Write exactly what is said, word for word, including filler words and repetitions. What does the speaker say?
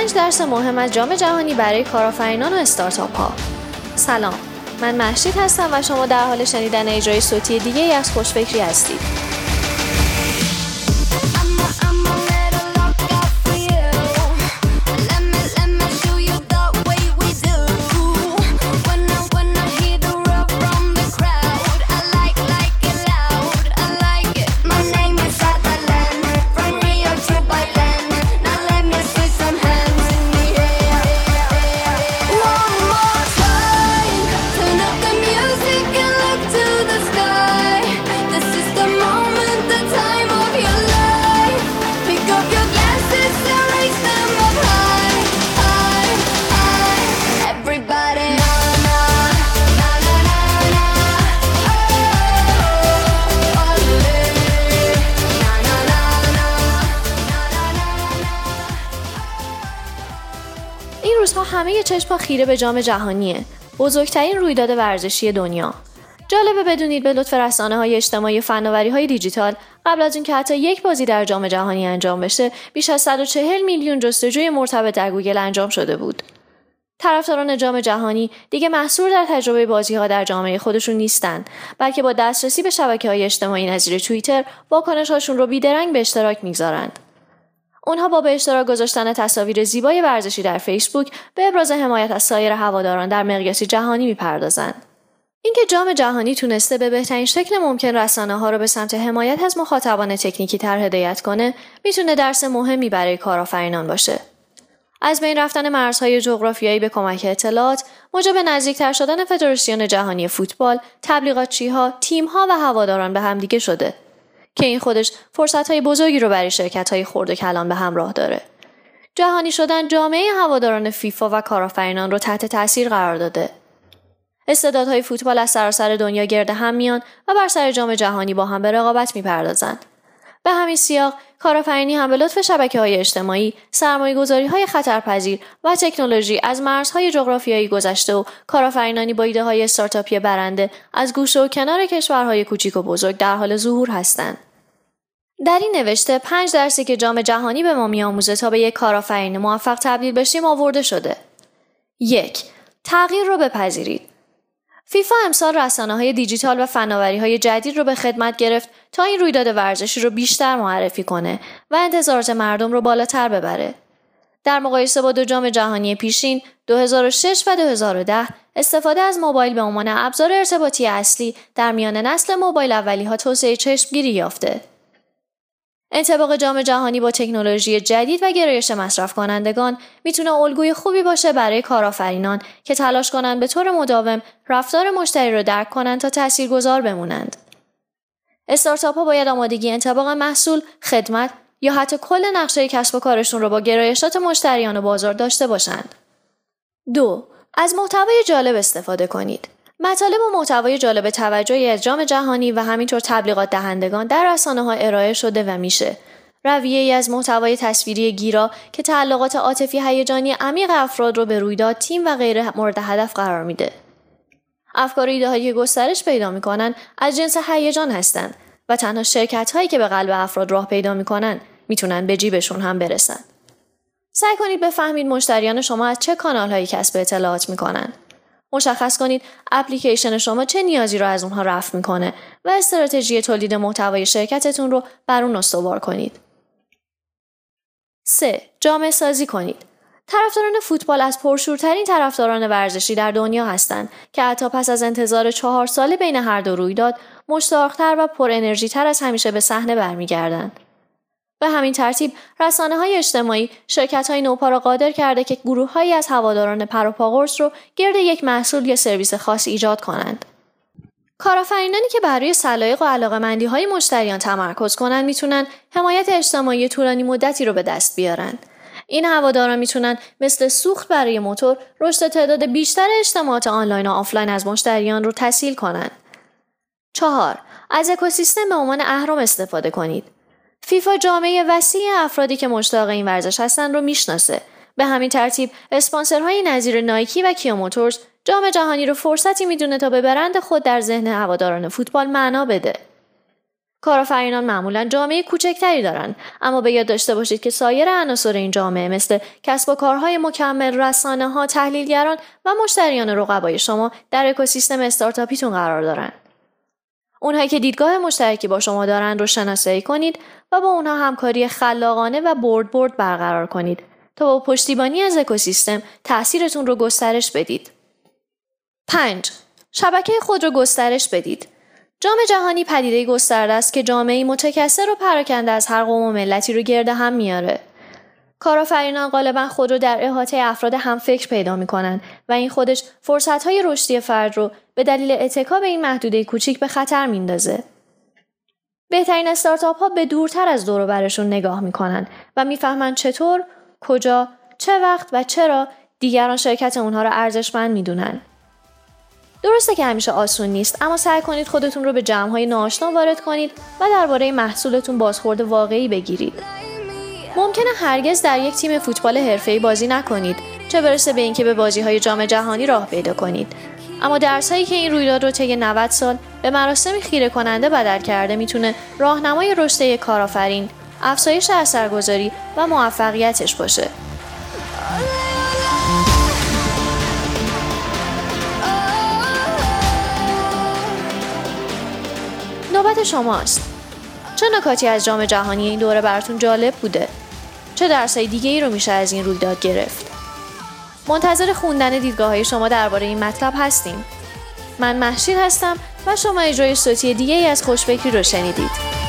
پنج درس مهم از جام جهانی برای کارآفرینان و استارتاپ ها. سلام، من معشیت هستم و شما در حال شنیدن اجرای صوتی دیگه ای از خوشفکری هستید. همه چشم‌ها خیره به جام جهانیه، بزرگترین رویداد ورزشی دنیا. جالبه بدونید به لطف رسانه‌های اجتماعی و فناوری‌های دیجیتال، قبل از اون که حتی یک بازی در جام جهانی انجام بشه، بیش از صد و چهل میلیون جستجوی مرتبط در گوگل انجام شده بود. طرفداران جام جهانی دیگه محصور در تجربه بازی‌ها در جامعه خودشون نیستن، بلکه با دسترسی به شبکه‌های اجتماعی نظیر توئیتر، واکنش‌هاشون رو بی‌درنگ به اشتراک می‌گذارند. اونها با به اشتراک گذاشتن تصاویر زیبای ورزشی در فیسبوک به ابراز حمایت از سایر هواداران در مقیاس جهانی میپردازند. اینکه جام جهانی تونسته به بهترین شکل ممکن رسانه‌ها رو به سمت حمایت از مخاطبان تکنیکی تر هدایت کنه، میتونه درس مهمی برای کارآفرینان باشه. از بین رفتن مرزهای جغرافیایی به کمک اطلاعات، موجب نزدیکتر شدن فدراسیون جهانی فوتبال، تبلیغاتچی‌ها، تیم‌ها و هواداران به همدیگه شده، که این خودش فرصت‌های بزرگی رو برای شرکت‌های خرد و کلان به همراه داره. جهانی شدن جامعه هواداران فیفا و کارآفرینان رو تحت تأثیر قرار داده. استعدادهای فوتبال از سراسر دنیا گرد هم میان و بر سر جام جهانی با هم به رقابت می‌پردازند. به همین سیاق، کارآفرینی هم به لطف شبکه‌های اجتماعی، سرمایه‌گذاری‌های خطرپذیر و تکنولوژی از مرزهای جغرافیایی گذشته و کارآفرینانی با ایده‌های استارتاپی برنده از گوشه و کنار کشورهای کوچک و بزرگ در حال ظهور هستند. در این نوشته پنج درسی که جام جهانی به ما می‌آموزه تا به یک کارآفرین موفق تبدیل بشیم آورده شده. یک، تغییر رو بپذیرید. فیفا امسال رسانه‌های دیجیتال و فناوری‌های جدید رو به خدمت گرفت تا این رویداد ورزشی رو بیشتر معرفی کنه و انتظارات مردم رو بالاتر ببره. در مقایسه با دو جام جهانی پیشین، دو هزار و شش و دو هزار و ده، استفاده از موبایل به عنوان ابزار ارتباطی اصلی در میان نسل موبایل اولیه‌ها توسعه چشمگیری یافته. انطباق جام جهانی با تکنولوژی جدید و گرایش مصرف کنندگان میتونه الگوی خوبی باشه برای کارآفرینان که تلاش کنند به طور مداوم رفتار مشتری رو درک کنند تا تاثیرگذار بمونند. استارتاپ‌ها باید آمادگی انطباق محصول، خدمت یا حتی کل نقشه کسب و کارشون رو با گرایشات مشتریان و بازار داشته باشند. دو، از محتوای جالب استفاده کنید. مطالب و محتوای جالب توجهی از جام جهانی و همینطور تبلیغات دهندگان در رسانه‌ها ارائه شده و میشه. رویه‌ای از محتوای تصویری گیرا که تعلقات عاطفی هیجانی عمیق افراد رو به رویداد، تیم و غیره مورد هدف قرار میده. افکار و ایده‌هایی که گسترش پیدا می‌کنن از جنس هیجان هستند و تنها شرکت‌هایی که به قلب افراد راه پیدا می‌کنن میتونن به جیبشون هم برسن. سعی کنید بفهمید مشتریان شما از چه کانال‌هایی کسب اطلاعات می‌کنن. مشخص کنید اپلیکیشن شما چه نیازی رو از اونها رفع میکنه و استراتژی تولید محتوای شرکتتون رو بر اون استوار کنید. سه، جامعه سازی کنید. طرفداران فوتبال از پرشورترین طرفداران ورزشی در دنیا هستند که حتی پس از انتظار چهار ساله بین هر دو رویداد، مشتاق‌تر و پر انرژی تر از همیشه به صحنه برمیگردند. به همین ترتیب رسانه‌های اجتماعی شرکت‌های نوپا را قادر کرده که گروه‌هایی از هواداران پر و پا قرص رو گرد یک محصول یا سرویس خاص ایجاد کنند. کارآفرینانی که بر روی سلایق و علاقه‌مندی‌های مشتریان تمرکز کنند میتونن حمایت اجتماعی طولانی مدتی رو به دست بیارن. این هواداران میتونن مثل سوخت برای موتور، رشد تعداد بیشتر اجتماعات آنلاین و آفلاین از مشتریان رو تسهیل کنند. چهار، از اکوسیستم به عنوان اهرم استفاده کنید. فیفا جامعه وسیع افرادی که مشتاق این ورزش هستند رو میشناسه. به همین ترتیب اسپانسرهای نظیر نایکی و کیاموتورز جام جهانی رو فرصتی میدونه تا به برند خود در ذهن هواداران فوتبال معنا بده. کارآفرینان معمولاً جامعه کوچکتری دارند، اما به یاد داشته باشید که سایر عناصر این جامعه مثل کسب و کارهای مکمل، رسانه‌ها، تحلیلگران و مشتریان رقبای شما در اکوسیستم استارتاپیتون قرار دارند. اونهایی که دیدگاه مشترکی با شما دارند رو شناسایی کنید و با اونها همکاری خلاقانه و برد برد برقرار کنید تا با پشتیبانی از اکوسیستم تأثیرتون رو گسترش بدید. پنج. شبکه خود رو گسترش بدید. جام جهانی پدیده گسترده است که جامعه‌ای متکثر و پراکنده از هر قوم و ملتی رو گرد هم میاره. کارآفرینان غالبا خود رو در احاطه افراد هم فکر پیدا می‌کنند و این خودش فرصت‌های رشدی فرد رو به دلیل اتکا به این محدوده کوچیک به خطر میندازه. بهترین استارتاپ‌ها به دورتر از دور و برشون نگاه می‌کنند و می‌فهمند چطور، کجا، چه وقت و چرا دیگران شرکت اونها رو ارزشمند می‌دونن. درسته که همیشه آسون نیست، اما سعی کنید خودتون رو به جمع‌های ناآشنا وارد کنید و درباره محصولتون بازخورد واقعی بگیرید. ممکنه هرگز در یک تیم فوتبال حرفه‌ای بازی نکنید، چه برسه به اینکه به بازی‌های جام جهانی راه پیدا کنید. اما درس‌هایی که این رویداد رو طی نود سال به مراسمی خیره کننده بدل کرده میتونه راهنمای رشد یک کارآفرین، افزایش اثرگذاری و موفقیتش باشه. نوبت شماست. چه نکاتی از جام جهانی این دوره براتون جالب بوده؟ چه درسای دیگه ای رو میشه از این رویداد گرفت؟ منتظر خوندن دیدگاه‌های شما درباره این مطلب هستیم. من معشیت هستم و شما اجرای صوتی دیگه ای از خوشفکری رو شنیدید.